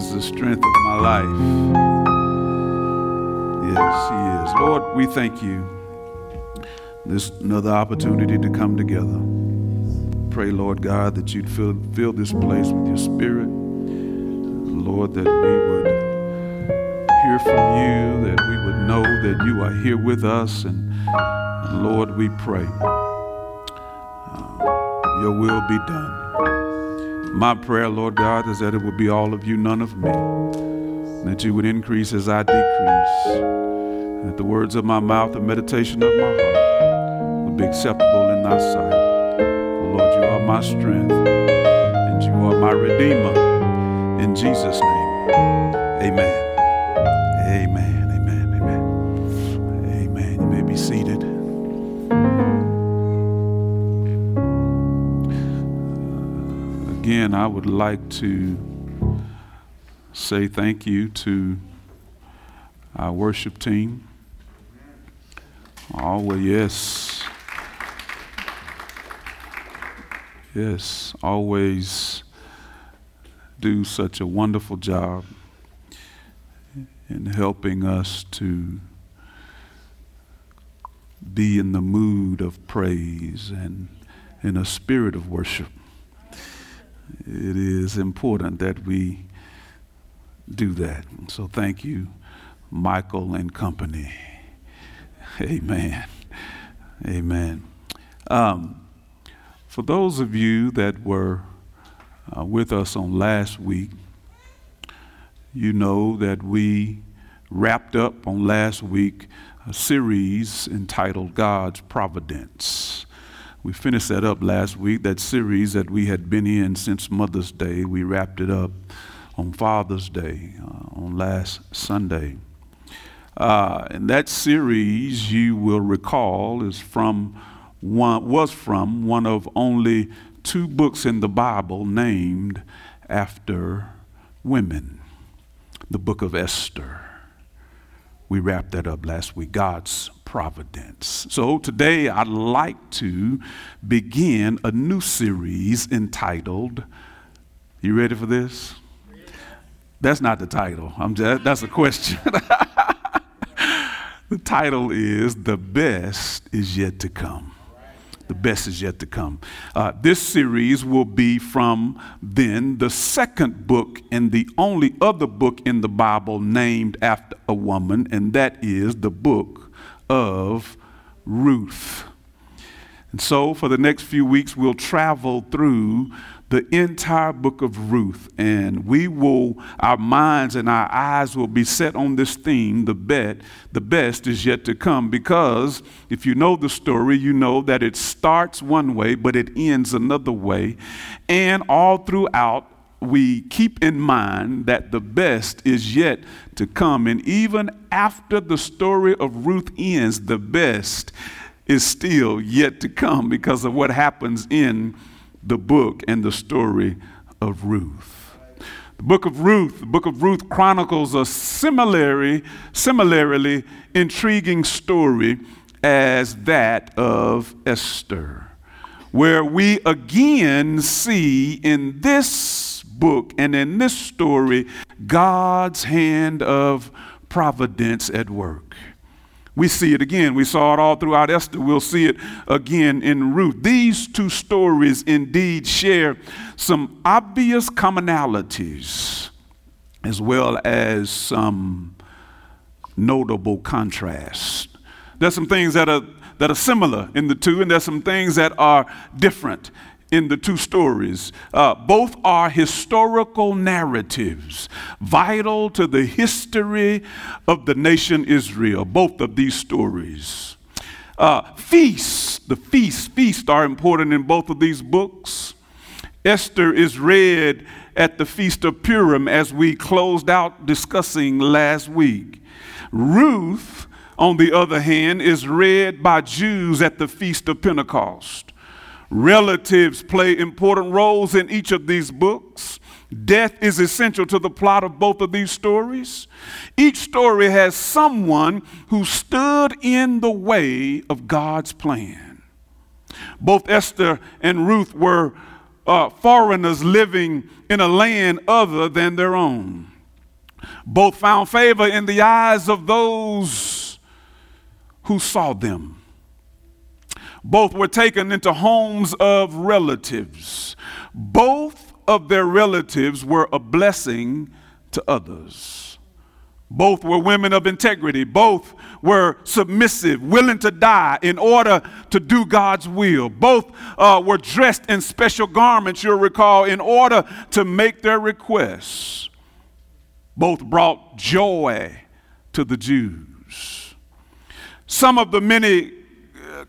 is the strength of my life. Yes, He is. Lord, we thank You. This is another opportunity to come together. Pray, Lord God, that You'd fill this place with Your Spirit. Lord, that we would hear from You, that we would know that You are here with us. And Lord, we pray, Your will be done. My prayer, Lord God, is that it would be all of You, none of me. And that You would increase as I decrease. And that the words of my mouth and meditation of my heart would be acceptable in Thy sight. Oh Lord, You are my strength, and You are my Redeemer. In Jesus' name, amen. Amen, amen, amen, amen. You may be seated. Again, I would like to say thank you to our worship team. Oh, well, yes. Yes, always do such a wonderful job in helping us to be in the mood of praise and in a spirit of worship. It is important that we do that. So thank you, Michael and company. Amen. Amen. For those of you that were with us on last week, you know that we wrapped up on last week a series entitled God's Providence. We finished that up last week, that series that we had been in since Mother's Day. We wrapped it up on Father's Day, on last Sunday. And that series, you will recall, was from one of only two books in the Bible named after women, the book of Esther. We wrapped that up last week, God's Providence. So today I'd like to begin a new series entitled, you ready for this? That's not the title. That's a question. The title is The Best Is Yet to Come. The best is yet to come. This series will be from then the second book and the only other book in the Bible named after a woman, and that is the book of Ruth. And so for the next few weeks, we'll travel through the entire book of Ruth, and our minds and our eyes will be set on this theme, the best is yet to come, because if you know the story, you know that it starts one way, but it ends another way. And all throughout, we keep in mind that the best is yet to come. And even after the story of Ruth ends, the best is still yet to come because of what happens in the book and the story of Ruth. The book of Ruth chronicles a similarly intriguing story as that of Esther, where we again see in this book and in this story God's hand of providence at work. We see it again. We saw it all throughout Esther. We'll see it again in Ruth. These two stories indeed share some obvious commonalities as well as some notable contrasts. There's some things that are similar in the two, and there's some things that are different in the two stories. Both are historical narratives vital to the history of the nation Israel, both of these stories. Feasts are important in both of these books. Esther is read at the Feast of Purim as we closed out discussing last week. Ruth, on the other hand, is read by Jews at the Feast of Pentecost. Relatives play important roles in each of these books. Death is essential to the plot of both of these stories. Each story has someone who stood in the way of God's plan. Both Esther and Ruth were foreigners living in a land other than their own. Both found favor in the eyes of those who saw them. Both were taken into homes of relatives. Both of their relatives were a blessing to others. Both were women of integrity. Both were submissive, willing to die in order to do God's will. Both were dressed in special garments, you'll recall, in order to make their requests. Both brought joy to the Jews. Some of the many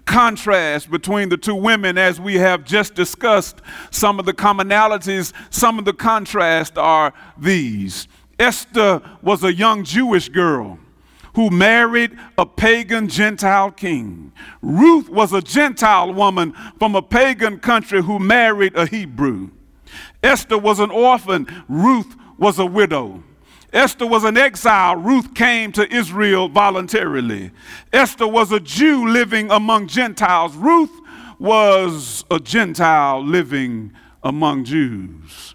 contrast between the two women, as we have just discussed, some of the commonalities, some of the contrast are these. Esther was a young Jewish girl who married a pagan Gentile king. Ruth was a Gentile woman from a pagan country who married a Hebrew. Esther was an orphan. Ruth was a widow. Esther was an exile. Ruth came to Israel voluntarily. Esther was a Jew living among Gentiles. Ruth was a Gentile living among Jews.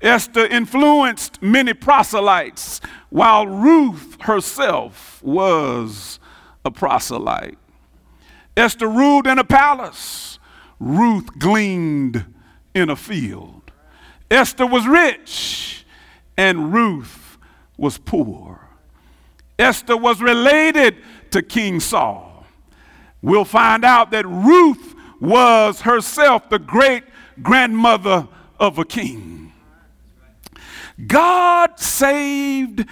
Esther influenced many proselytes, while Ruth herself was a proselyte. Esther ruled in a palace. Ruth gleaned in a field. Esther was rich, and Ruth was poor. Esther was related to King Saul. We'll find out that Ruth was herself the great grandmother of a king. God saved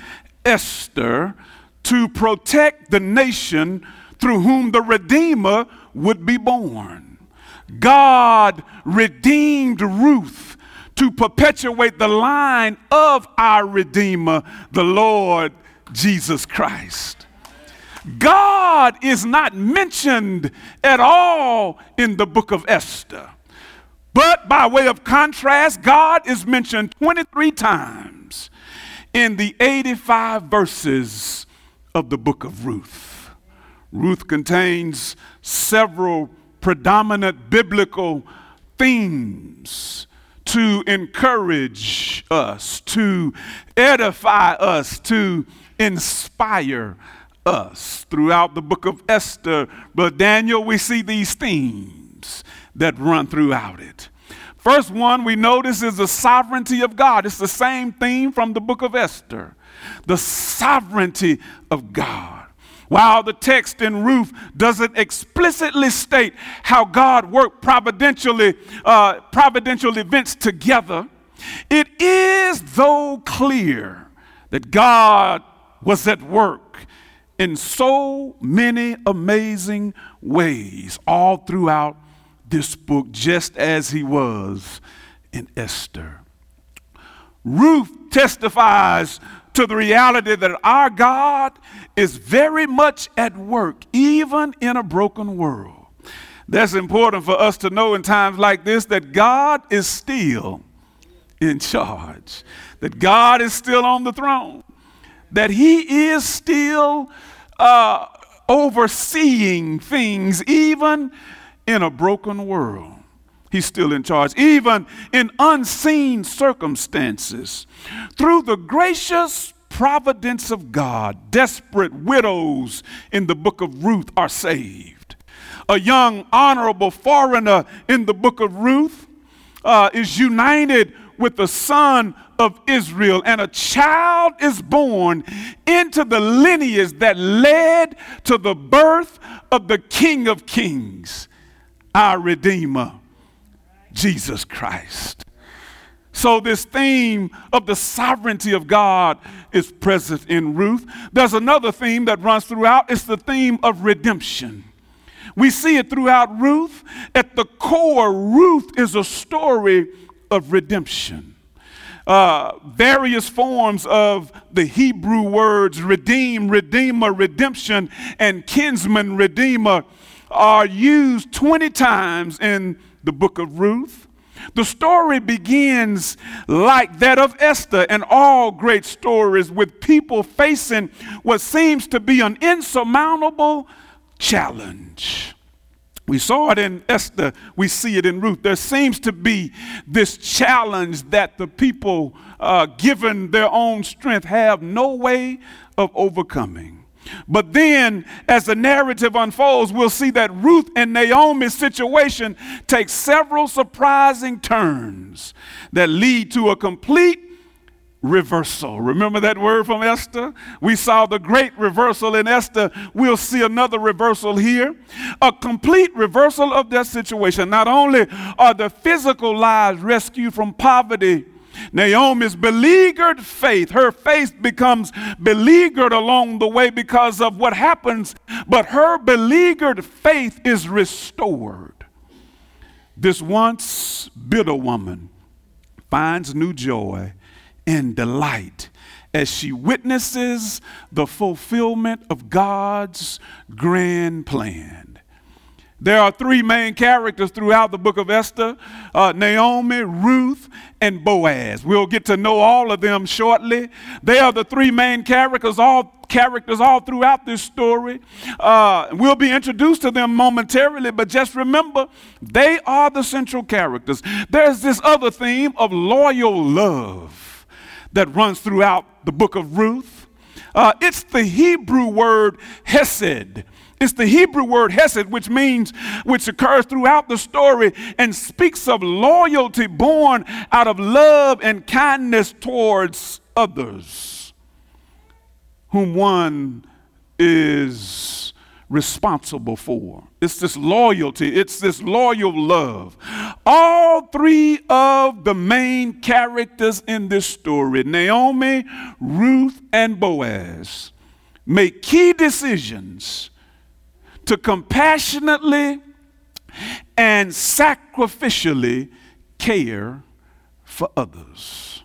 Esther to protect the nation through whom the Redeemer would be born. God redeemed Ruth to perpetuate the line of our Redeemer, the Lord Jesus Christ. God is not mentioned at all in the book of Esther, but by way of contrast, God is mentioned 23 times in the 85 verses of the book of Ruth. Ruth contains several predominant biblical themes to encourage us, to edify us, to inspire us. Throughout the book of Esther, but Daniel, we see these themes that run throughout it. First one we notice is the sovereignty of God. It's the same theme from the book of Esther, the sovereignty of God. While the text in Ruth doesn't explicitly state how God worked providential events together, it is though clear that God was at work in so many amazing ways all throughout this book, just as he was in Esther. Ruth testifies to the reality that our God is very much at work, even in a broken world. That's important for us to know in times like this, that God is still in charge, that God is still on the throne, that he is still overseeing things, even in a broken world. He's still in charge, even in unseen circumstances. Through the gracious providence of God, desperate widows in the book of Ruth are saved. A young, honorable foreigner in the book of Ruth is united with the son of Israel, and a child is born into the lineage that led to the birth of the King of Kings, our Redeemer, Jesus Christ. So this theme of the sovereignty of God is present in Ruth. There's another theme that runs throughout. It's the theme of redemption. We see it throughout Ruth. At the core, Ruth is a story of redemption. Various forms of the Hebrew words redeem, redeemer, redemption, and kinsman, redeemer, are used 20 times in the book of Ruth. The story begins like that of Esther and all great stories, with people facing what seems to be an insurmountable challenge. We saw it in Esther. We see it in Ruth. There seems to be this challenge that the people, given their own strength, have no way of overcoming. But then, as the narrative unfolds, we'll see that Ruth and Naomi's situation takes several surprising turns that lead to a complete reversal. Remember that word from Esther? We saw the great reversal in Esther. We'll see another reversal here. A complete reversal of their situation. Not only are the physical lives rescued from poverty, Naomi's beleaguered faith, her faith becomes beleaguered along the way because of what happens, but her beleaguered faith is restored. This once bitter woman finds new joy and delight as she witnesses the fulfillment of God's grand plan. There are three main characters throughout the book of Esther, Naomi, Ruth, and Boaz. We'll get to know all of them shortly. They are the three main characters, all throughout this story. We'll be introduced to them momentarily, but just remember, they are the central characters. There's this other theme of loyal love that runs throughout the book of Ruth. It's the Hebrew word Hesed. It's the Hebrew word Hesed, which occurs throughout the story and speaks of loyalty born out of love and kindness towards others, whom one is responsible for. It's this loyalty. It's this loyal love. All three of the main characters in this story, Naomi, Ruth, and Boaz, make key decisions to compassionately and sacrificially care for others.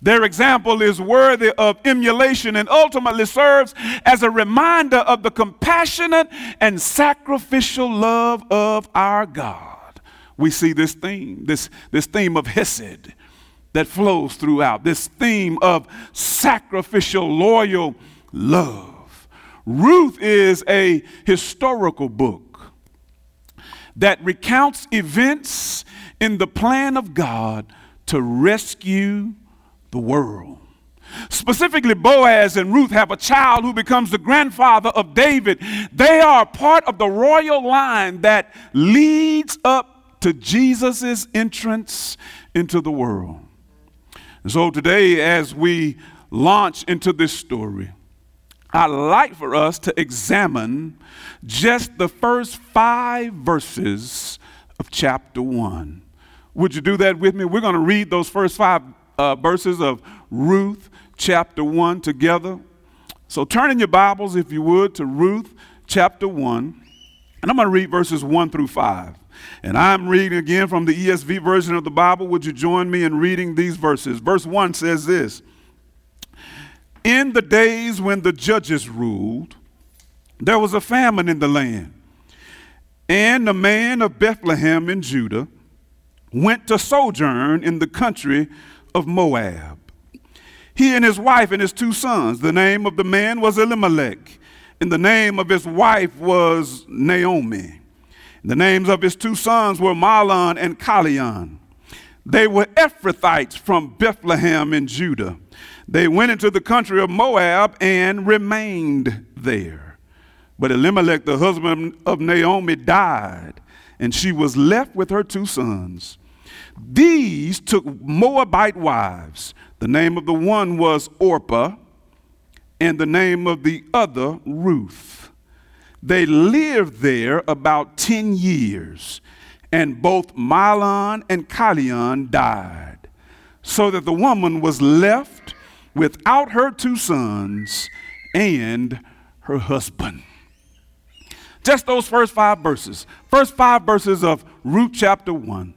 Their example is worthy of emulation and ultimately serves as a reminder of the compassionate and sacrificial love of our God. We see this theme, this theme of Hesed that flows throughout, this theme of sacrificial, loyal love. Ruth is a historical book that recounts events in the plan of God to rescue the world. Specifically, Boaz and Ruth have a child who becomes the grandfather of David. They are part of the royal line that leads up to Jesus' entrance into the world. So today, as we launch into this story, I'd like for us to examine just the first 5 verses of chapter 1. Would you do that with me? We're going to read those first 5 verses of Ruth chapter 1 together. So turn in your Bibles, if you would, to Ruth chapter 1. And I'm going to read verses 1 through 5. And I'm reading again from the ESV version of the Bible. Would you join me in reading these verses? Verse 1 says this. In the days when the judges ruled, there was a famine in the land. And a man of Bethlehem in Judah went to sojourn in the country of Moab. He and his wife and his 2 sons. The name of the man was Elimelech, and the name of his wife was Naomi. The names of his 2 sons were Mahlon and Chilion. They were Ephrathites from Bethlehem in Judah. They went into the country of Moab and remained there. But Elimelech, the husband of Naomi, died, and she was left with her 2 sons. These took Moabite wives. The name of the one was Orpah, and the name of the other Ruth. They lived there about 10 years, and both Mahlon and Chilion died, so that the woman was left without her 2 sons and her husband. Just those first 5 verses. First 5 verses of Ruth chapter 1.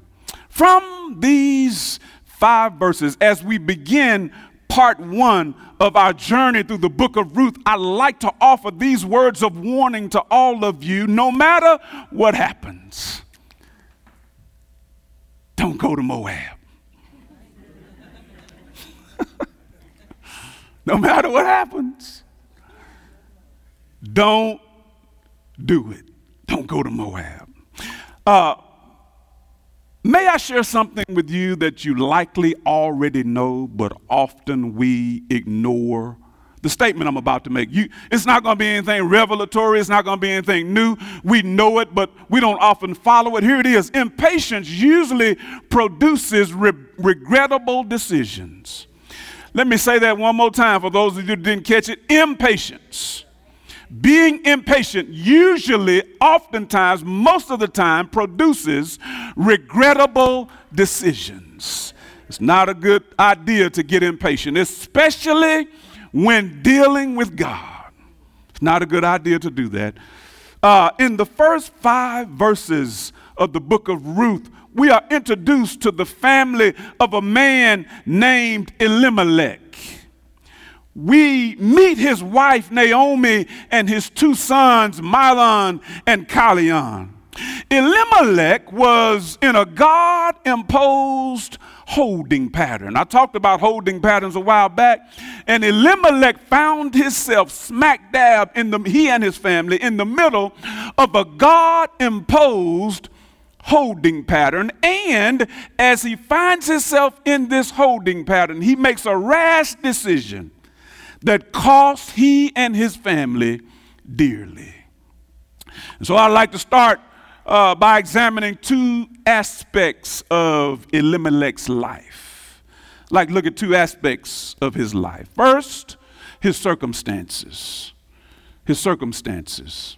From these 5 verses, as we begin part 1 of our journey through the book of Ruth, I'd like to offer these words of warning to all of you, no matter what happens. Don't go to Moab. No matter what happens, don't do it. Don't go to Moab. May I share something with you that you likely already know, but often we ignore the statement I'm about to make. It's not going to be anything revelatory. It's not going to be anything new. We know it, but we don't often follow it. Here it is. Impatience usually produces regrettable decisions. Let me say that one more time for those of you who didn't catch it. Impatience. Being impatient usually, oftentimes, most of the time, produces regrettable decisions. It's not a good idea to get impatient, especially when dealing with God. It's not a good idea to do that. In the first 5 verses of the book of Ruth, we are introduced to the family of a man named Elimelech. We meet his wife, Naomi, and his 2 sons, Mahlon and Chilion. Elimelech was in a God-imposed holding pattern. I talked about holding patterns a while back, and Elimelech found himself smack dab he and his family in the middle of a God-imposed holding pattern. And as he finds himself in this holding pattern, he makes a rash decision that cost he and his family dearly. And so I'd like to start by examining 2 aspects of Elimelech's life. Like, look at 2 aspects of his life. First, his circumstances. His circumstances.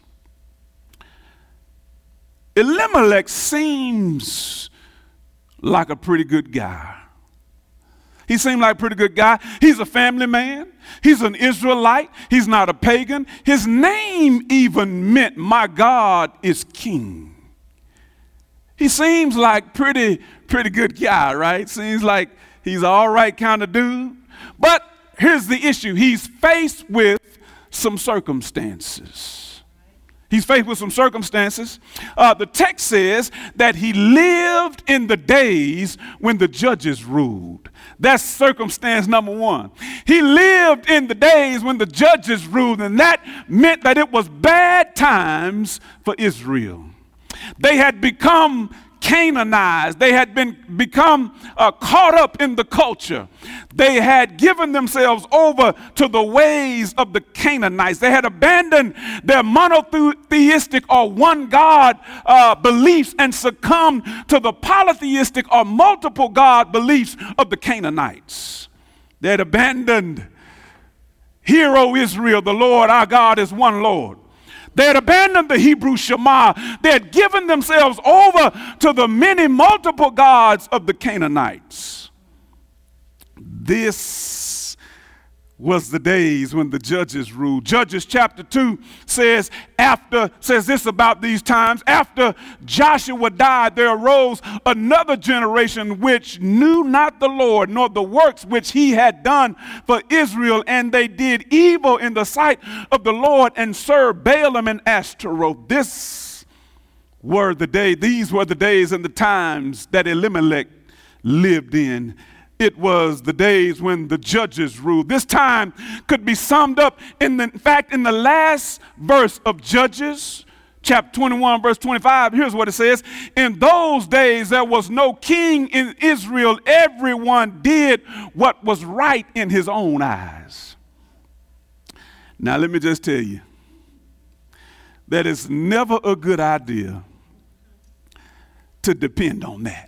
Elimelech seems like a pretty good guy. He seemed like a pretty good guy. He's a family man. He's an Israelite. He's not a pagan. His name even meant, "My God is King." He seems like pretty good guy, right? Seems like he's all right kind of dude. But here's the issue. He's faced with some circumstances. He's faced with some circumstances. The text says that he lived in the days when the judges ruled. That's circumstance number 1. He lived in the days when the judges ruled, and that meant that it was bad times for Israel. They had become Canaanized. They had become caught up in the culture. They had given themselves over to the ways of the Canaanites. They had abandoned their monotheistic or one God beliefs and succumbed to the polytheistic or multiple God beliefs of the Canaanites. They had abandoned, "Hear, O Israel, the Lord our God is one Lord." They had abandoned the Hebrew Shema. They had given themselves over to the many multiple gods of the Canaanites. This was the days when the judges ruled. Judges chapter 2 says this about these times. "After Joshua died, there arose another generation which knew not the Lord, nor the works which he had done for Israel, and they did evil in the sight of the Lord and served Balaam and Ashtaroth." These were the days and the times that Elimelech lived in. It was the days when the judges ruled. This time could be summed up in the last verse of Judges, chapter 21, verse 25. Here's what it says. "In those days there was no king in Israel. Everyone did what was right in his own eyes." Now let me just tell you that it's never a good idea to depend on that.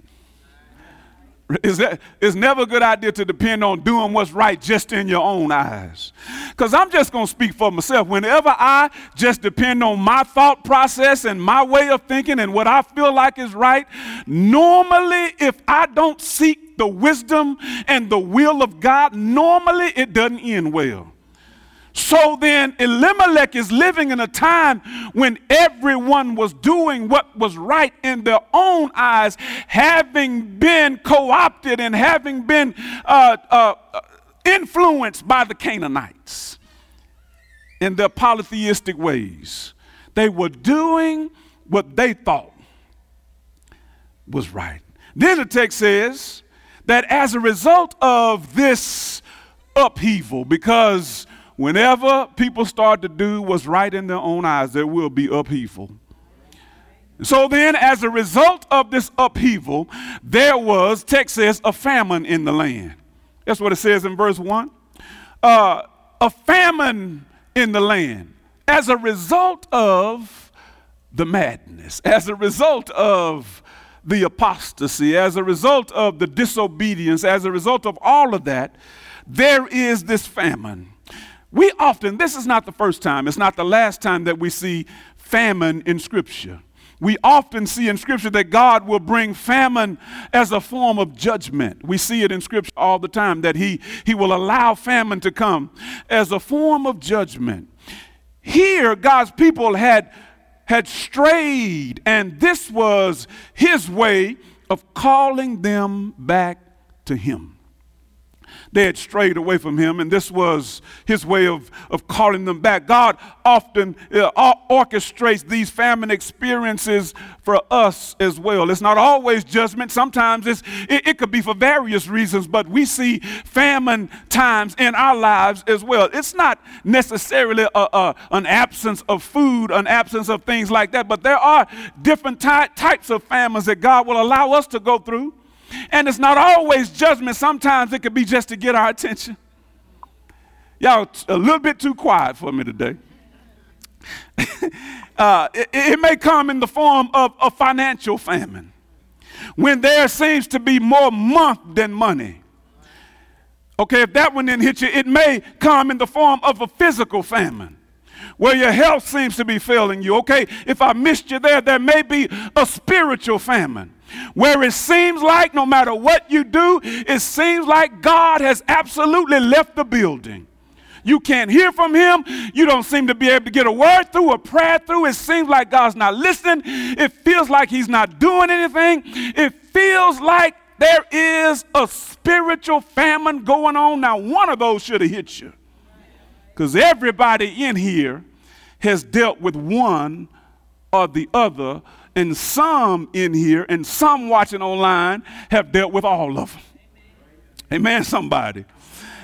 It's never a good idea to depend on doing what's right just in your own eyes. Because I'm just going to speak for myself. Whenever I just depend on my thought process and my way of thinking and what I feel like is right, normally if I don't seek the wisdom and the will of God, normally it doesn't end well. So then Elimelech is living in a time when everyone was doing what was right in their own eyes, having been co-opted and having been influenced by the Canaanites in their polytheistic ways. They were doing what they thought was right. Then the text says that as a result of this upheaval, because whenever people start to do what's right in their own eyes, there will be upheaval. So then, as a result of this upheaval, there was, text says, a famine in the land. That's what it says in verse 1. A famine in the land as a result of the madness, as a result of the apostasy, as a result of the disobedience, as a result of all of that, there is this famine. We often, this is not the first time, it's not the last time that we see famine in Scripture. We often see in Scripture that God will bring famine as a form of judgment. We see it in Scripture all the time, that he will allow famine to come as a form of judgment. Here, God's people had strayed, and this was his way of calling them back to him. They had strayed away from him, and this was his way of calling them back. God often orchestrates these famine experiences for us as well. It's not always judgment. Sometimes it could be for various reasons, but we see famine times in our lives as well. It's not necessarily an absence of food, an absence of things like that, but there are different types of famines that God will allow us to go through. And it's not always judgment. Sometimes it could be just to get our attention. Y'all a little bit too quiet for me today. It may come in the form of a financial famine, when there seems to be more month than money. Okay, if that one didn't hit you, it may come in the form of a physical famine, where your health seems to be failing you. Okay, if I missed you there may be a spiritual famine, where it seems like no matter what you do, it seems like God has absolutely left the building. You can't hear from him. You don't seem to be able to get a word through, a prayer through. It seems like God's not listening. It feels like he's not doing anything. It feels like there is a spiritual famine going on. Now, one of those should have hit you, because everybody in here has dealt with one or the other. And some in here and some watching online have dealt with all of them. Amen, somebody.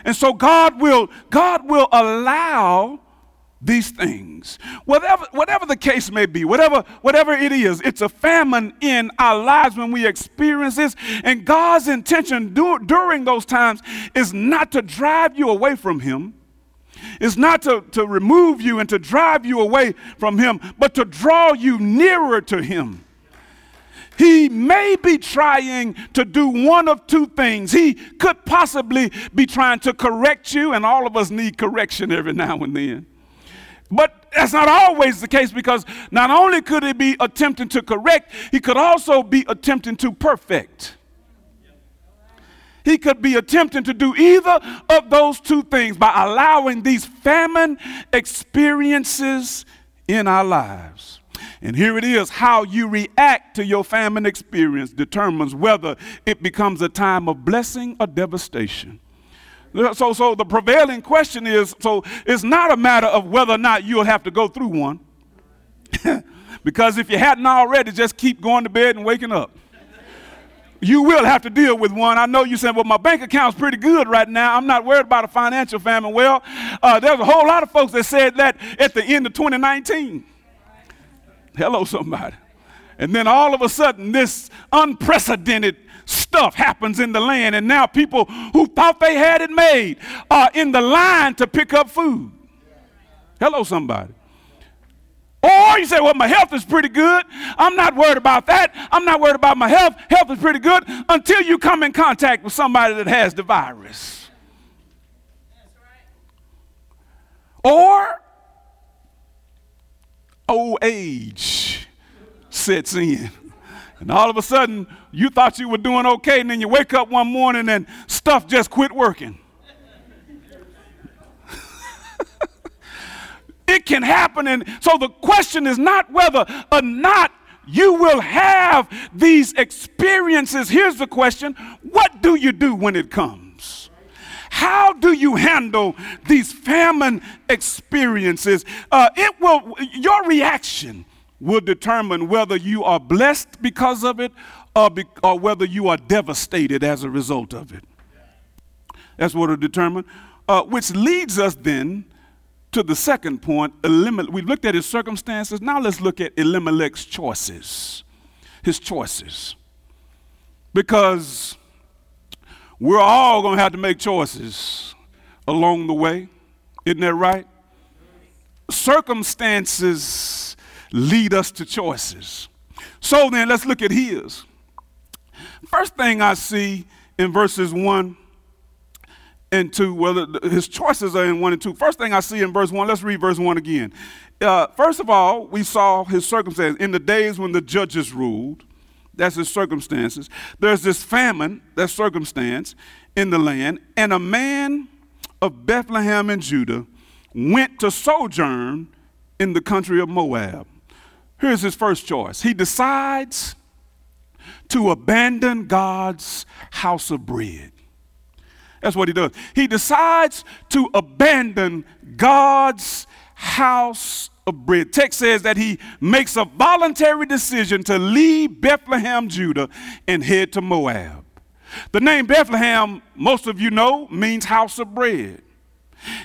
And so God will allow these things. Whatever the case may be, whatever it is, it's a famine in our lives when we experience this. And God's intention during those times is not to drive you away from him. It's not to remove you and to drive you away from him, but to draw you nearer to him. He may be trying to do one of two things. He could possibly be trying to correct you, and all of us need correction every now and then. But that's not always the case, because not only could he be attempting to correct, he could also be attempting to perfect. He could be attempting to do either of those two things by allowing these famine experiences in our lives. And here it is, how you react to your famine experience determines whether it becomes a time of blessing or devastation. So the prevailing question is, so it's not a matter of whether or not you'll have to go through one. Because if you hadn't already, just keep going to bed and waking up. You will have to deal with one. I know you saying, well, my bank account's pretty good right now. I'm not worried about a financial famine. Well, there's a whole lot of folks that said that at the end of 2019. Hello, somebody. And then all of a sudden, this unprecedented stuff happens in the land, and now people who thought they had it made are in the line to pick up food. Hello, somebody. Or you say, well, my health is pretty good. I'm not worried about that. I'm not worried about my health. Health is pretty good, until you come in contact with somebody that has the virus. That's right. Or old age sets in. And all of a sudden, you thought you were doing okay, and then you wake up one morning and stuff just quit working. It can happen, and so the question is not whether or not you will have these experiences. Here's the question: what do you do when it comes? How do you handle these famine experiences? Your reaction will determine whether you are blessed because of it, or whether you are devastated as a result of it. That's what it'll determine, which leads us then to the second point, Elimelech. We looked at his circumstances. Now let's look at Elimelech's choices. His choices. Because we're all going to have to make choices along the way. Isn't that right? Circumstances lead us to choices. So then let's look at his. First thing I see in verses 1 and 2, well, his choices are in 1 and 2. First thing I see in verse 1, let's read verse 1 again. First of all, we saw his circumstances. In the days when the judges ruled, that's his circumstances. There's this famine, that circumstance, in the land. And a man of Bethlehem in Judah went to sojourn in the country of Moab. Here's his first choice. He decides to abandon God's house of bread. That's what he does. He decides to abandon God's house of bread. Text says that he makes a voluntary decision to leave Bethlehem, Judah, and head to Moab. The name Bethlehem, most of you know, means house of bread.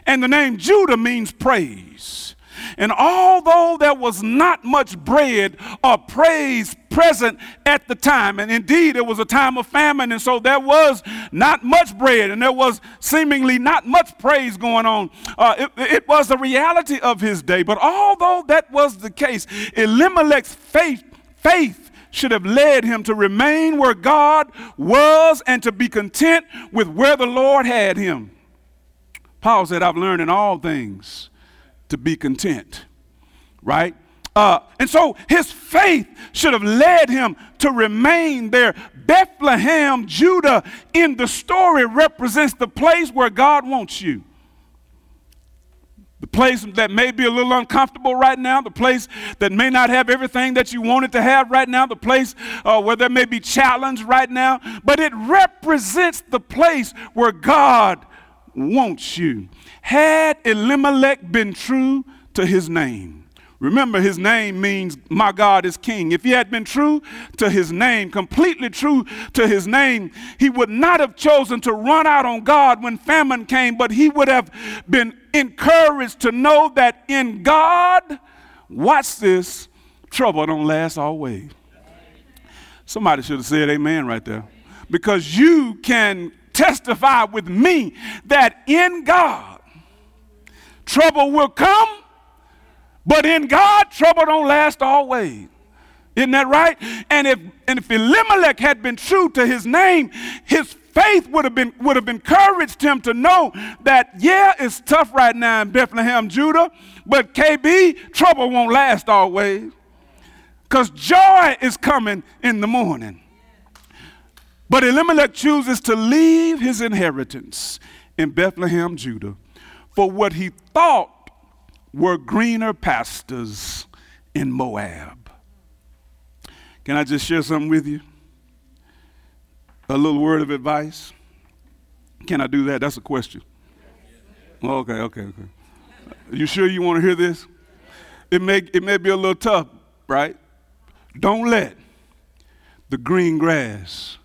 And the name Judah means praise. And although there was not much bread or praise present at the time, and indeed it was a time of famine, and so there was not much bread, and there was seemingly not much praise going on. It was the reality of his day. But although that was the case, Elimelech's faith should have led him to remain where God was and to be content with where the Lord had him. Paul said, I've learned in all things to be content, right? And so his faith should have led him to remain there. Bethlehem, Judah, in the story represents the place where God wants you. The place that may be a little uncomfortable right now, the place that may not have everything that you wanted to have right now, the place where there may be challenge right now, but it represents the place where God wants you. Had Elimelech been true to his name, remember his name means my God is king. If he had been true to his name, completely true to his name, he would not have chosen to run out on God when famine came, but he would have been encouraged to know that in God, watch this, trouble don't last always. Somebody should have said amen right there, because you can testify with me that in God, trouble will come, but in God, trouble don't last always. Isn't that right? And if Elimelech had been true to his name, his faith would have encouraged him to know that, yeah, it's tough right now in Bethlehem, Judah, but KB, trouble won't last always, because joy is coming in the morning. But Elimelech chooses to leave his inheritance in Bethlehem, Judah, for what he thought were greener pastures in Moab. Can I just share something with you? A little word of advice? Can I do that? That's a question. Okay. You sure you want to hear this? It may be a little tough, right? Don't let the green grass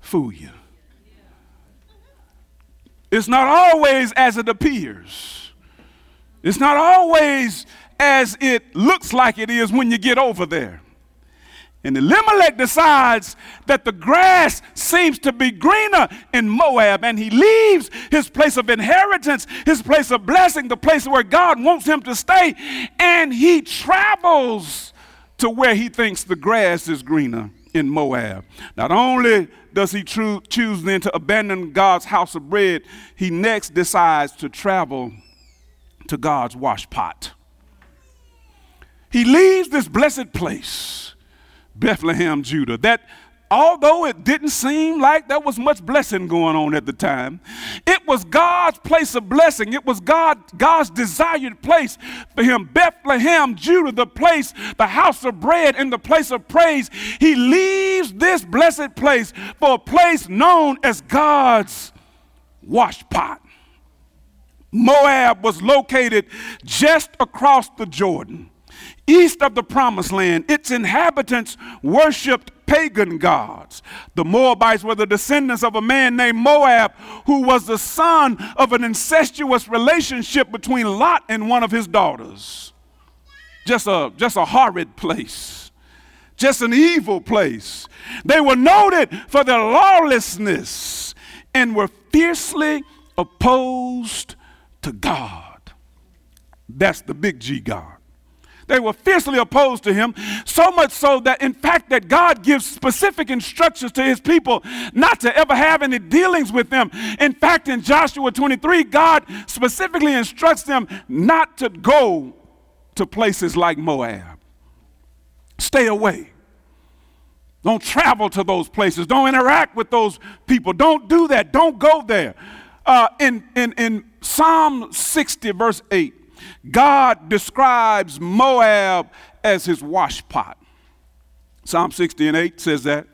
fool you. It's not always as it appears. It's not always as it looks like it is when you get over there. And Elimelech decides that the grass seems to be greener in Moab, and he leaves his place of inheritance, his place of blessing, the place where God wants him to stay, and he travels to where he thinks the grass is greener in Moab. Not only does he choose then to abandon God's house of bread, he next decides to travel to God's washpot. He leaves this blessed place, Bethlehem, Judah, that although it didn't seem like there was much blessing going on at the time, it was God's place of blessing. It was God's desired place for him. Bethlehem, Judah, the place, the house of bread and the place of praise. He leaves this blessed place for a place known as God's washpot. Moab was located just across the Jordan, east of the Promised Land. Its inhabitants worshipped pagan gods. The Moabites were the descendants of a man named Moab, who was the son of an incestuous relationship between Lot and one of his daughters. Just a horrid place. Just an evil place. They were noted for their lawlessness and were fiercely opposed to God. That's the big G God. They were fiercely opposed to him, so much so that, in fact, that God gives specific instructions to his people not to ever have any dealings with them. In fact, in Joshua 23, God specifically instructs them not to go to places like Moab. Stay away. Don't travel to those places. Don't interact with those people. Don't do that. Don't go there. In Psalm 60, verse 8, God describes Moab as his washpot. Psalm 60 and 8 says that,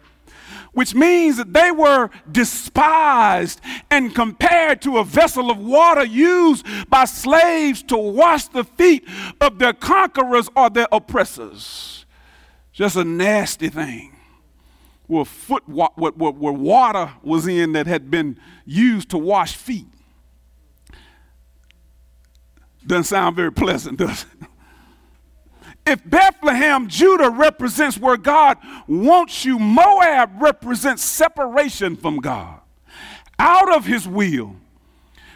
which means that they were despised and compared to a vessel of water used by slaves to wash the feet of their conquerors or their oppressors. Just a nasty thing. Where water was in that had been used to wash feet. Doesn't sound very pleasant, does it? If Bethlehem, Judah represents where God wants you, Moab represents separation from God, out of his will.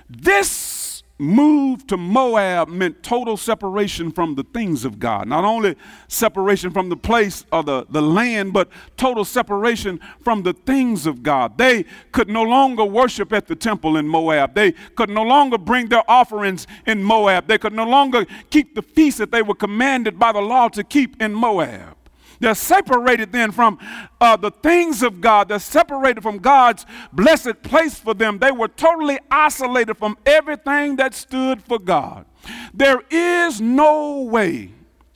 This move to Moab meant total separation from the things of God. Not only separation from the place or the land, but total separation from the things of God. They could no longer worship at the temple in Moab. They could no longer bring their offerings in Moab. They could no longer keep the feasts that they were commanded by the law to keep in Moab. They're separated then from the things of God. They're separated from God's blessed place for them. They were totally isolated from everything that stood for God. There is no way,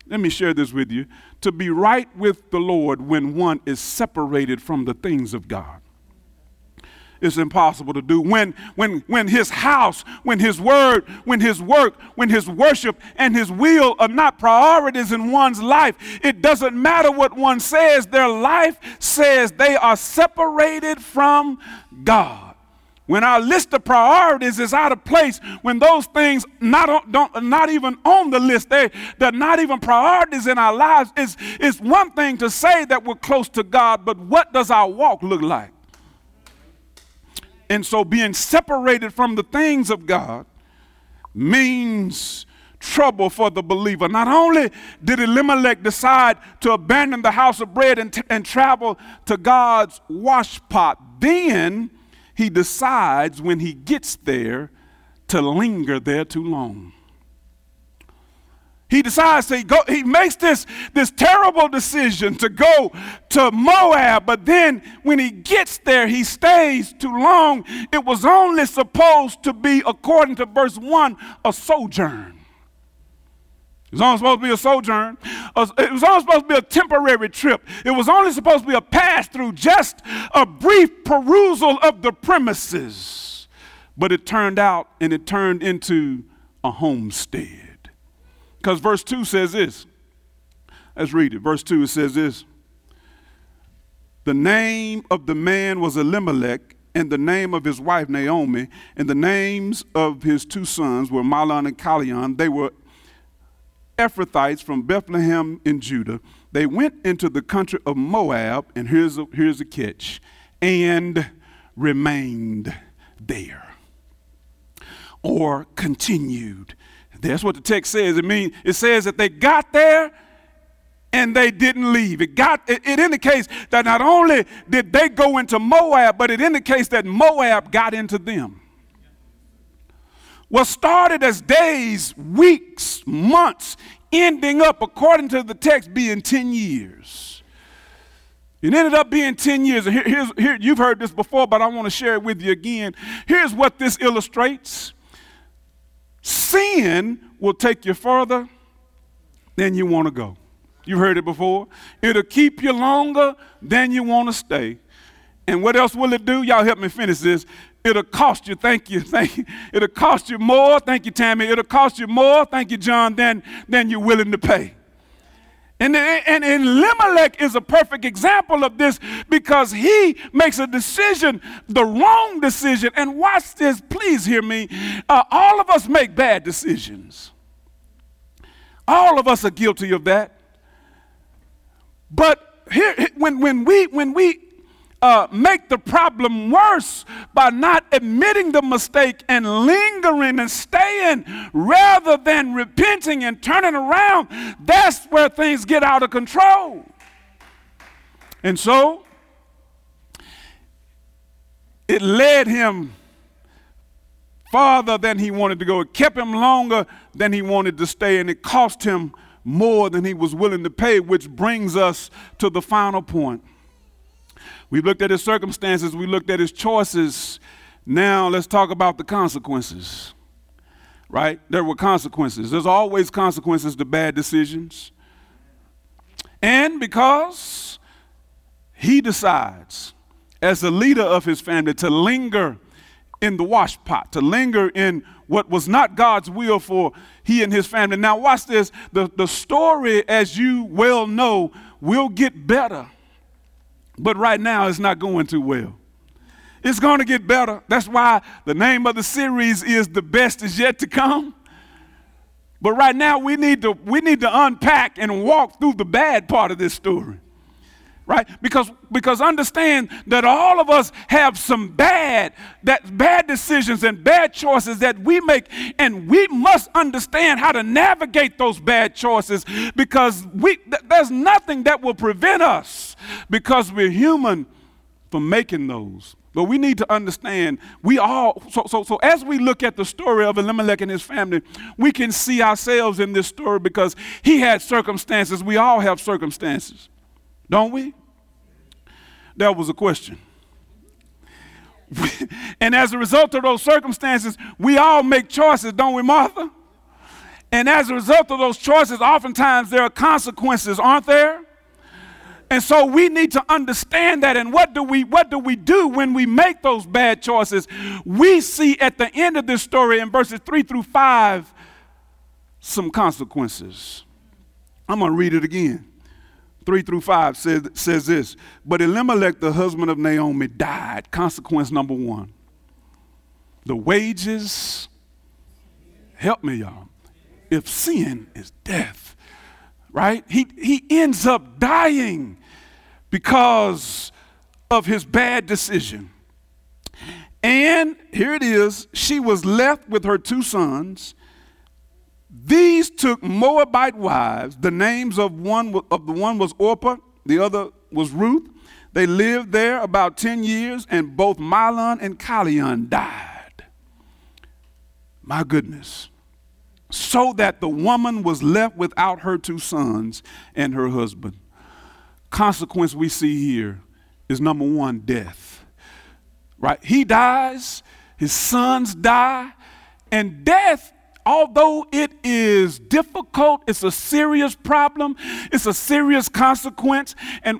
let me share this with you, to be right with the Lord when one is separated from the things of God. It's impossible to do. When his house, when his word, when his work, when his worship and his will are not priorities in one's life, it doesn't matter what one says. Their life says they are separated from God. When our list of priorities is out of place, when those things not even on the list, they're not even priorities in our lives, it's one thing to say that we're close to God, but what does our walk look like? And so being separated from the things of God means trouble for the believer. Not only did Elimelech decide to abandon the house of bread and travel to God's washpot, then he decides when he gets there to linger there too long. He decides to go, he makes this terrible decision to go to Moab, but then when he gets there, he stays too long. It was only supposed to be, according to verse 1, a sojourn. It was only supposed to be a sojourn. It was only supposed to be a temporary trip. It was only supposed to be a pass-through, just a brief perusal of the premises. But it turned out, and it turned into a homestead. Because verse 2 says this. Let's read it. Verse 2, it says this. The name of the man was Elimelech, and the name of his wife Naomi, and the names of his two sons were Mahlon and Chilion. They were Ephrathites from Bethlehem in Judah. They went into the country of Moab, and here's a catch, and remained there, or continued. That's what the text says. It says that they got there and they didn't leave. It indicates that not only did they go into Moab, but it indicates that Moab got into them. What started as days, weeks, months, ending up, according to the text, being 10 years. It ended up being 10 years. Here, you've heard this before, but I want to share it with you again. Here's what this illustrates. Sin will take you further than you want to go. You've heard it before. It'll keep you longer than you want to stay. And what else will it do? Y'all help me finish this. It'll cost you, thank you. It'll cost you more, thank you, Tammy. It'll cost you more, thank you, John, than you're willing to pay. And Elimelech is a perfect example of this because he makes a decision, the wrong decision. And watch this, please hear me. All of us make bad decisions. All of us are guilty of that. But here, when we make the problem worse by not admitting the mistake and lingering and staying rather than repenting and turning around, that's where things get out of control. And so it led him farther than he wanted to go. It kept him longer than he wanted to stay, and it cost him more than he was willing to pay, which brings us to the final point. We looked at his circumstances. We looked at his choices. Now let's talk about the consequences, right? There were consequences. There's always consequences to bad decisions. And because he decides as the leader of his family to linger in the wash pot, to linger in what was not God's will for he and his family. Now watch this. The story, as you well know, will get better. But right now, it's not going too well. It's going to get better. That's why the name of the series is The Best Is Yet to Come. But right now, we need to unpack and walk through the bad part of this story, right? Because understand that all of us have some bad decisions and bad choices that we make, and we must understand how to navigate those bad choices because there's nothing that will prevent us, because we're human, for making those. But we need to understand so as we look at the story of Elimelech and his family, we can see ourselves in this story because he had circumstances. We all have circumstances, don't we? That was a question. And as a result of those circumstances, we all make choices, don't we, Martha? And as a result of those choices, oftentimes there are consequences, aren't there? And so we need to understand that. And what do we do when we make those bad choices? We see at the end of this story in verses 3-5 some consequences. I'm going to read it again. 3-5 says this. But Elimelech, the husband of Naomi, died. Consequence number one. The wages, help me y'all, if sin is death. Right? He ends up dying because of his bad decision. And here it is, she was left with her two sons. These took Moabite wives. The names of the one was Orpah, the other was Ruth. They lived there about 10 years, and both Mahlon and Chilion died. My goodness. So that the woman was left without her two sons and her husband. Consequence we see here is number one, death, right? He dies, his sons die, and death, although it is difficult, it's a serious problem, it's a serious consequence, and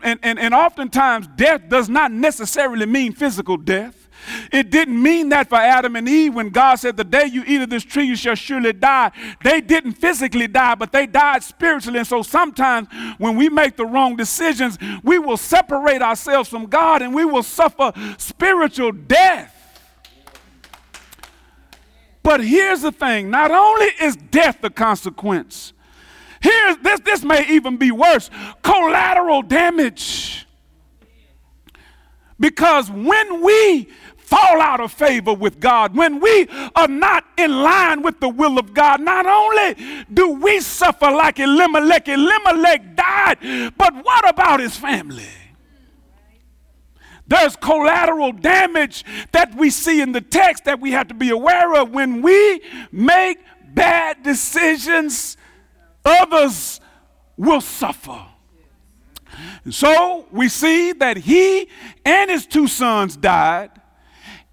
oftentimes death does not necessarily mean physical death. It didn't mean that for Adam and Eve when God said, the day you eat of this tree, you shall surely die. They didn't physically die, but they died spiritually. And so sometimes when we make the wrong decisions, we will separate ourselves from God and we will suffer spiritual death. But here's the thing. Not only is death the consequence, this may even be worse, collateral damage. Because when we fall out of favor with God, when we are not in line with the will of God, not only do we suffer like Elimelech. Elimelech died, but what about his family? There's collateral damage that we see in the text that we have to be aware of. When we make bad decisions, others will suffer. And so we see that he and his two sons died,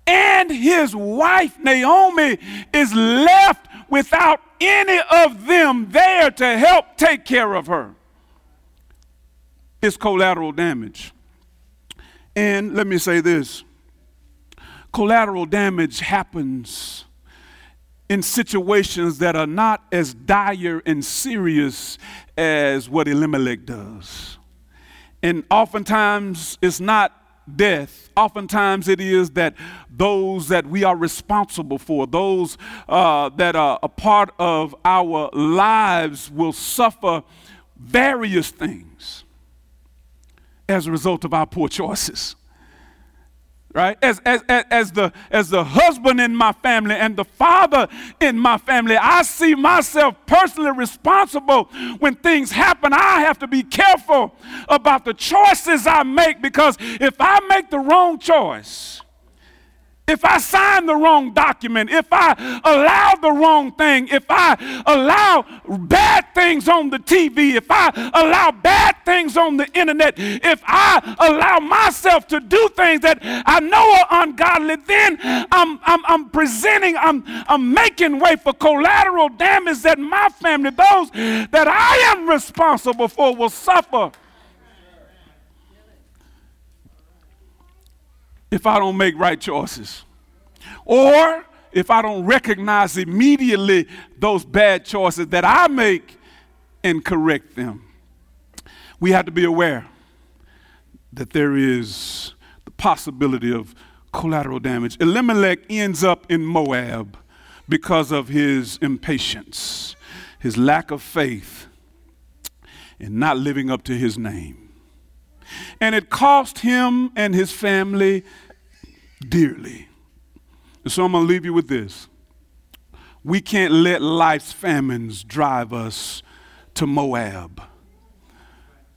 and his wife Naomi is left without any of them there to help take care of her. It's collateral damage. And let me say this, collateral damage happens in situations that are not as dire and serious as what Elimelech does. And oftentimes it's not death. Oftentimes it is that those that we are responsible for, those that are a part of our lives will suffer various things as a result of our poor choices. Right? As the husband in my family and the father in my family, I see myself personally responsible when things happen. I have to be careful about the choices I make, because if I make the wrong choice, if I sign the wrong document, if I allow the wrong thing, if I allow bad things on the TV, if I allow bad things on the internet, if I allow myself to do things that I know are ungodly, then I'm making way for collateral damage that my family, those that I am responsible for, will suffer if I don't make right choices, or if I don't recognize immediately those bad choices that I make and correct them. We have to be aware that there is the possibility of collateral damage. Elimelech ends up in Moab because of his impatience, his lack of faith, and not living up to his name. And it cost him and his family dearly. So I'm going to leave you with this. We can't let life's famines drive us to Moab.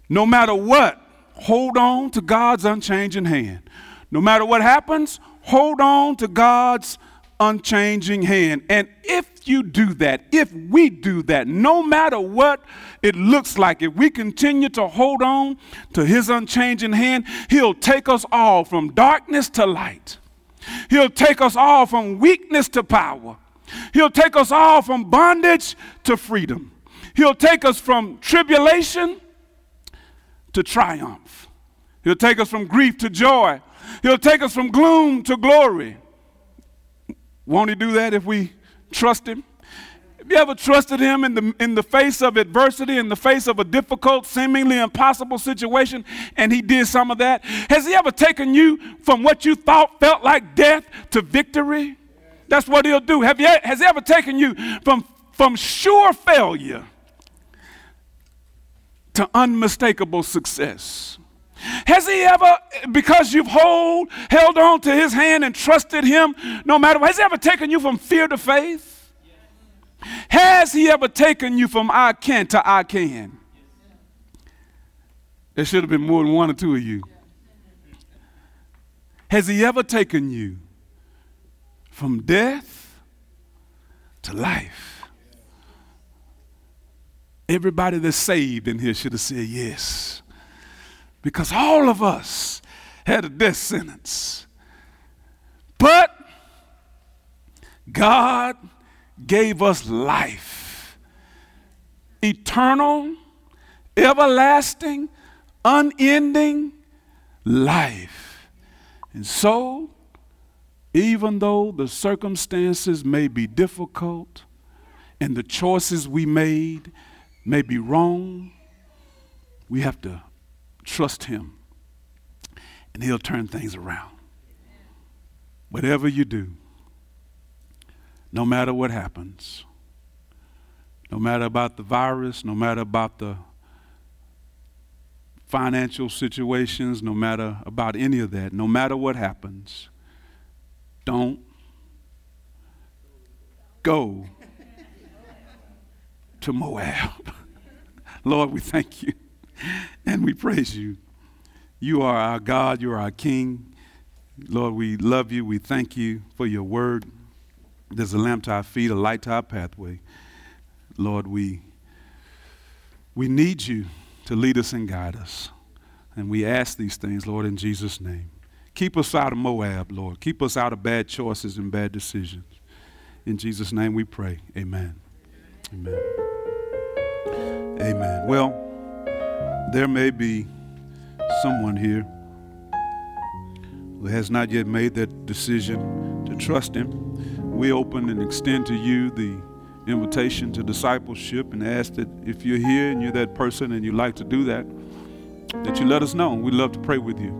No matter what, hold on to God's unchanging hand. No matter what happens, hold on to God's unchanging hand. And if you do that, if we do that, no matter what it looks like, if we continue to hold on to his unchanging hand, he'll take us all from darkness to light. He'll take us all from weakness to power. He'll take us all from bondage to freedom. He'll take us from tribulation to triumph. He'll take us from grief to joy. He'll take us from gloom to glory. Won't he do that if we trust him? Have you ever trusted him in the face of adversity, in the face of a difficult, seemingly impossible situation, and he did some of that? Has he ever taken you from what you thought felt like death to victory? That's what he'll do. Has he ever taken you from sure failure to unmistakable success? Has he ever, because you've held on to his hand and trusted him no matter what, has he ever taken you from fear to faith? Has he ever taken you from I can to I can? There should have been more than one or two of you. Has he ever taken you from death to life? Everybody that's saved in here should have said yes. Because all of us had a death sentence. But God gave us life. Eternal, everlasting, unending life. And so, even though the circumstances may be difficult and the choices we made may be wrong, we have to trust him, and he'll turn things around. Whatever you do, no matter what happens, no matter about the virus, no matter about the financial situations, no matter about any of that, no matter what happens, don't go to Moab. Lord, we thank you. And we praise you. You are our God. You are our King. Lord, we love you. We thank you for your word. There's a lamp to our feet, a light to our pathway. Lord, we need you to lead us and guide us. And we ask these things, Lord, in Jesus' name. Keep us out of Moab, Lord. Keep us out of bad choices and bad decisions. In Jesus' name we pray. Amen. Amen. Amen. Well, there may be someone here who has not yet made that decision to trust him. we open and extend to you the invitation to discipleship and ask that if you're here and you're that person and you'd like to do that, that you let us know. We'd love to pray with you.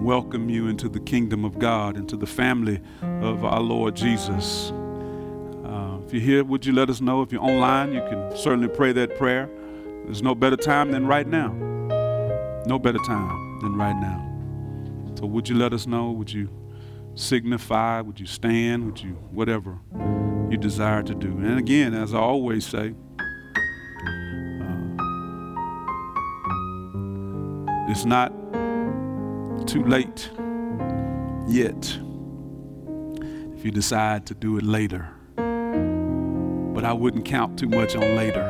Welcome you into the kingdom of God, into the family of our Lord Jesus. If you're here, would you let us know? If you're online, you can certainly pray that prayer. There's no better time than right now. No better time than right now. So would you let us know? Would you signify? Would you stand? Would you whatever you desire to do? And again, as I always say, it's not too late yet if you decide to do it later. But I wouldn't count too much on later,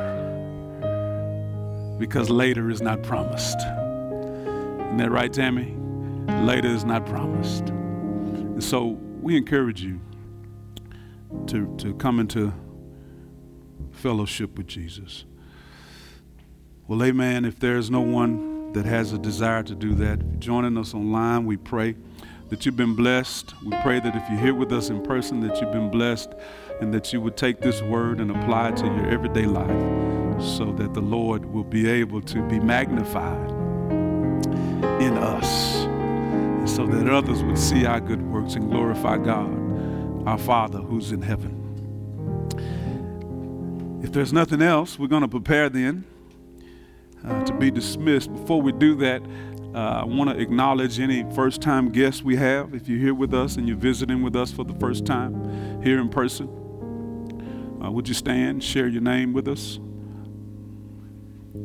because later is not promised. Isn't that right, Tammy? Later is not promised. And so we encourage you to come into fellowship with Jesus. Well, amen. If there's no one that has a desire to do that, if you're joining us online, we pray that you've been blessed. We pray that if you're here with us in person, that you've been blessed and that you would take this word and apply it to your everyday life so that the Lord will be able to be magnified in us, so that others would see our good works and glorify God, our Father who's in heaven. If there's nothing else, we're going to prepare then to be dismissed. Before we do that, I want to acknowledge any first-time guests we have. If you're here with us and you're visiting with us for the first time here in person, would you stand, share your name with us?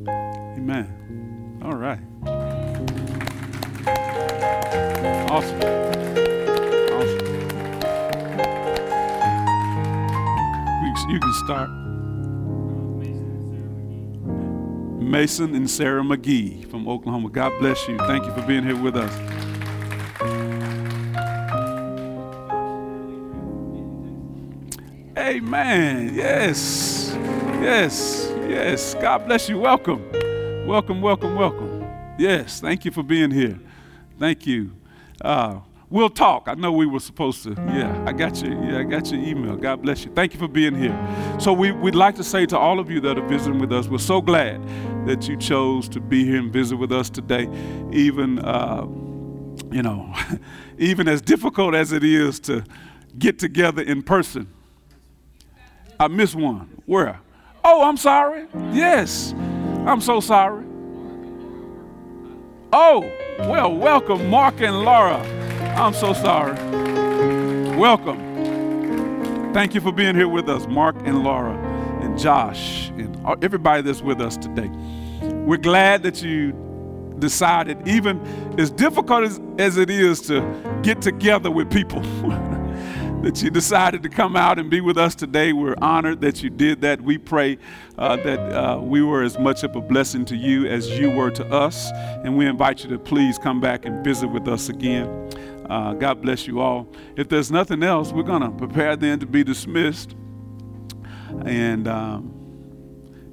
Amen. All right. Awesome. You can start. Mason and Sarah McGee from Oklahoma. God bless you. Thank you for being here with us. Amen. Yes. Yes. Yes. God bless you. Welcome. Welcome, welcome, welcome. Yes. Thank you for being here. Thank you. We'll talk. I know we were supposed to. Yeah, I got you. Yeah, I got your email. God bless you. Thank you for being here. So we'd like to say to all of you that are visiting with us, we're so glad that you chose to be here and visit with us today. Even, even as difficult as it is to get together in person. I missed one. Where? Oh, I'm sorry. Yes. I'm so sorry. Oh, well, welcome, Mark and Laura. I'm so sorry. Welcome. Thank you for being here with us, Mark and Laura and Josh and everybody that's with us today. We're glad that you decided, even as difficult as it is to get together with people, that you decided to come out and be with us today. We're honored that you did that. We pray that we were as much of a blessing to you as you were to us. And we invite you to please come back and visit with us again. God bless you all. If there's nothing else, we're going to prepare then to be dismissed. And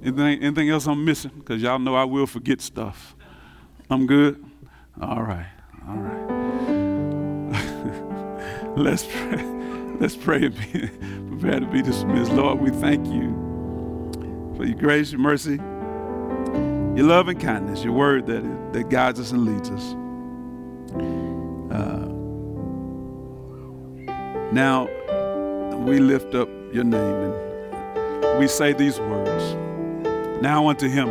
anything else I'm missing? Because y'all know I will forget stuff. I'm good? All right. All right. Let's pray. Let's pray and prepare to be dismissed. Lord, we thank you for your grace, your mercy, your love and kindness, your word that guides us and leads us. Now, we lift up your name and we say these words. Now unto him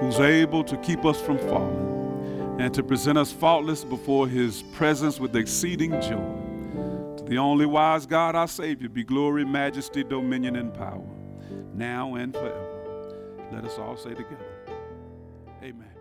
who's able to keep us from falling and to present us faultless before his presence with exceeding joy. To the only wise God, our Savior, be glory, majesty, dominion, and power. Now and forever. Let us all say together, amen.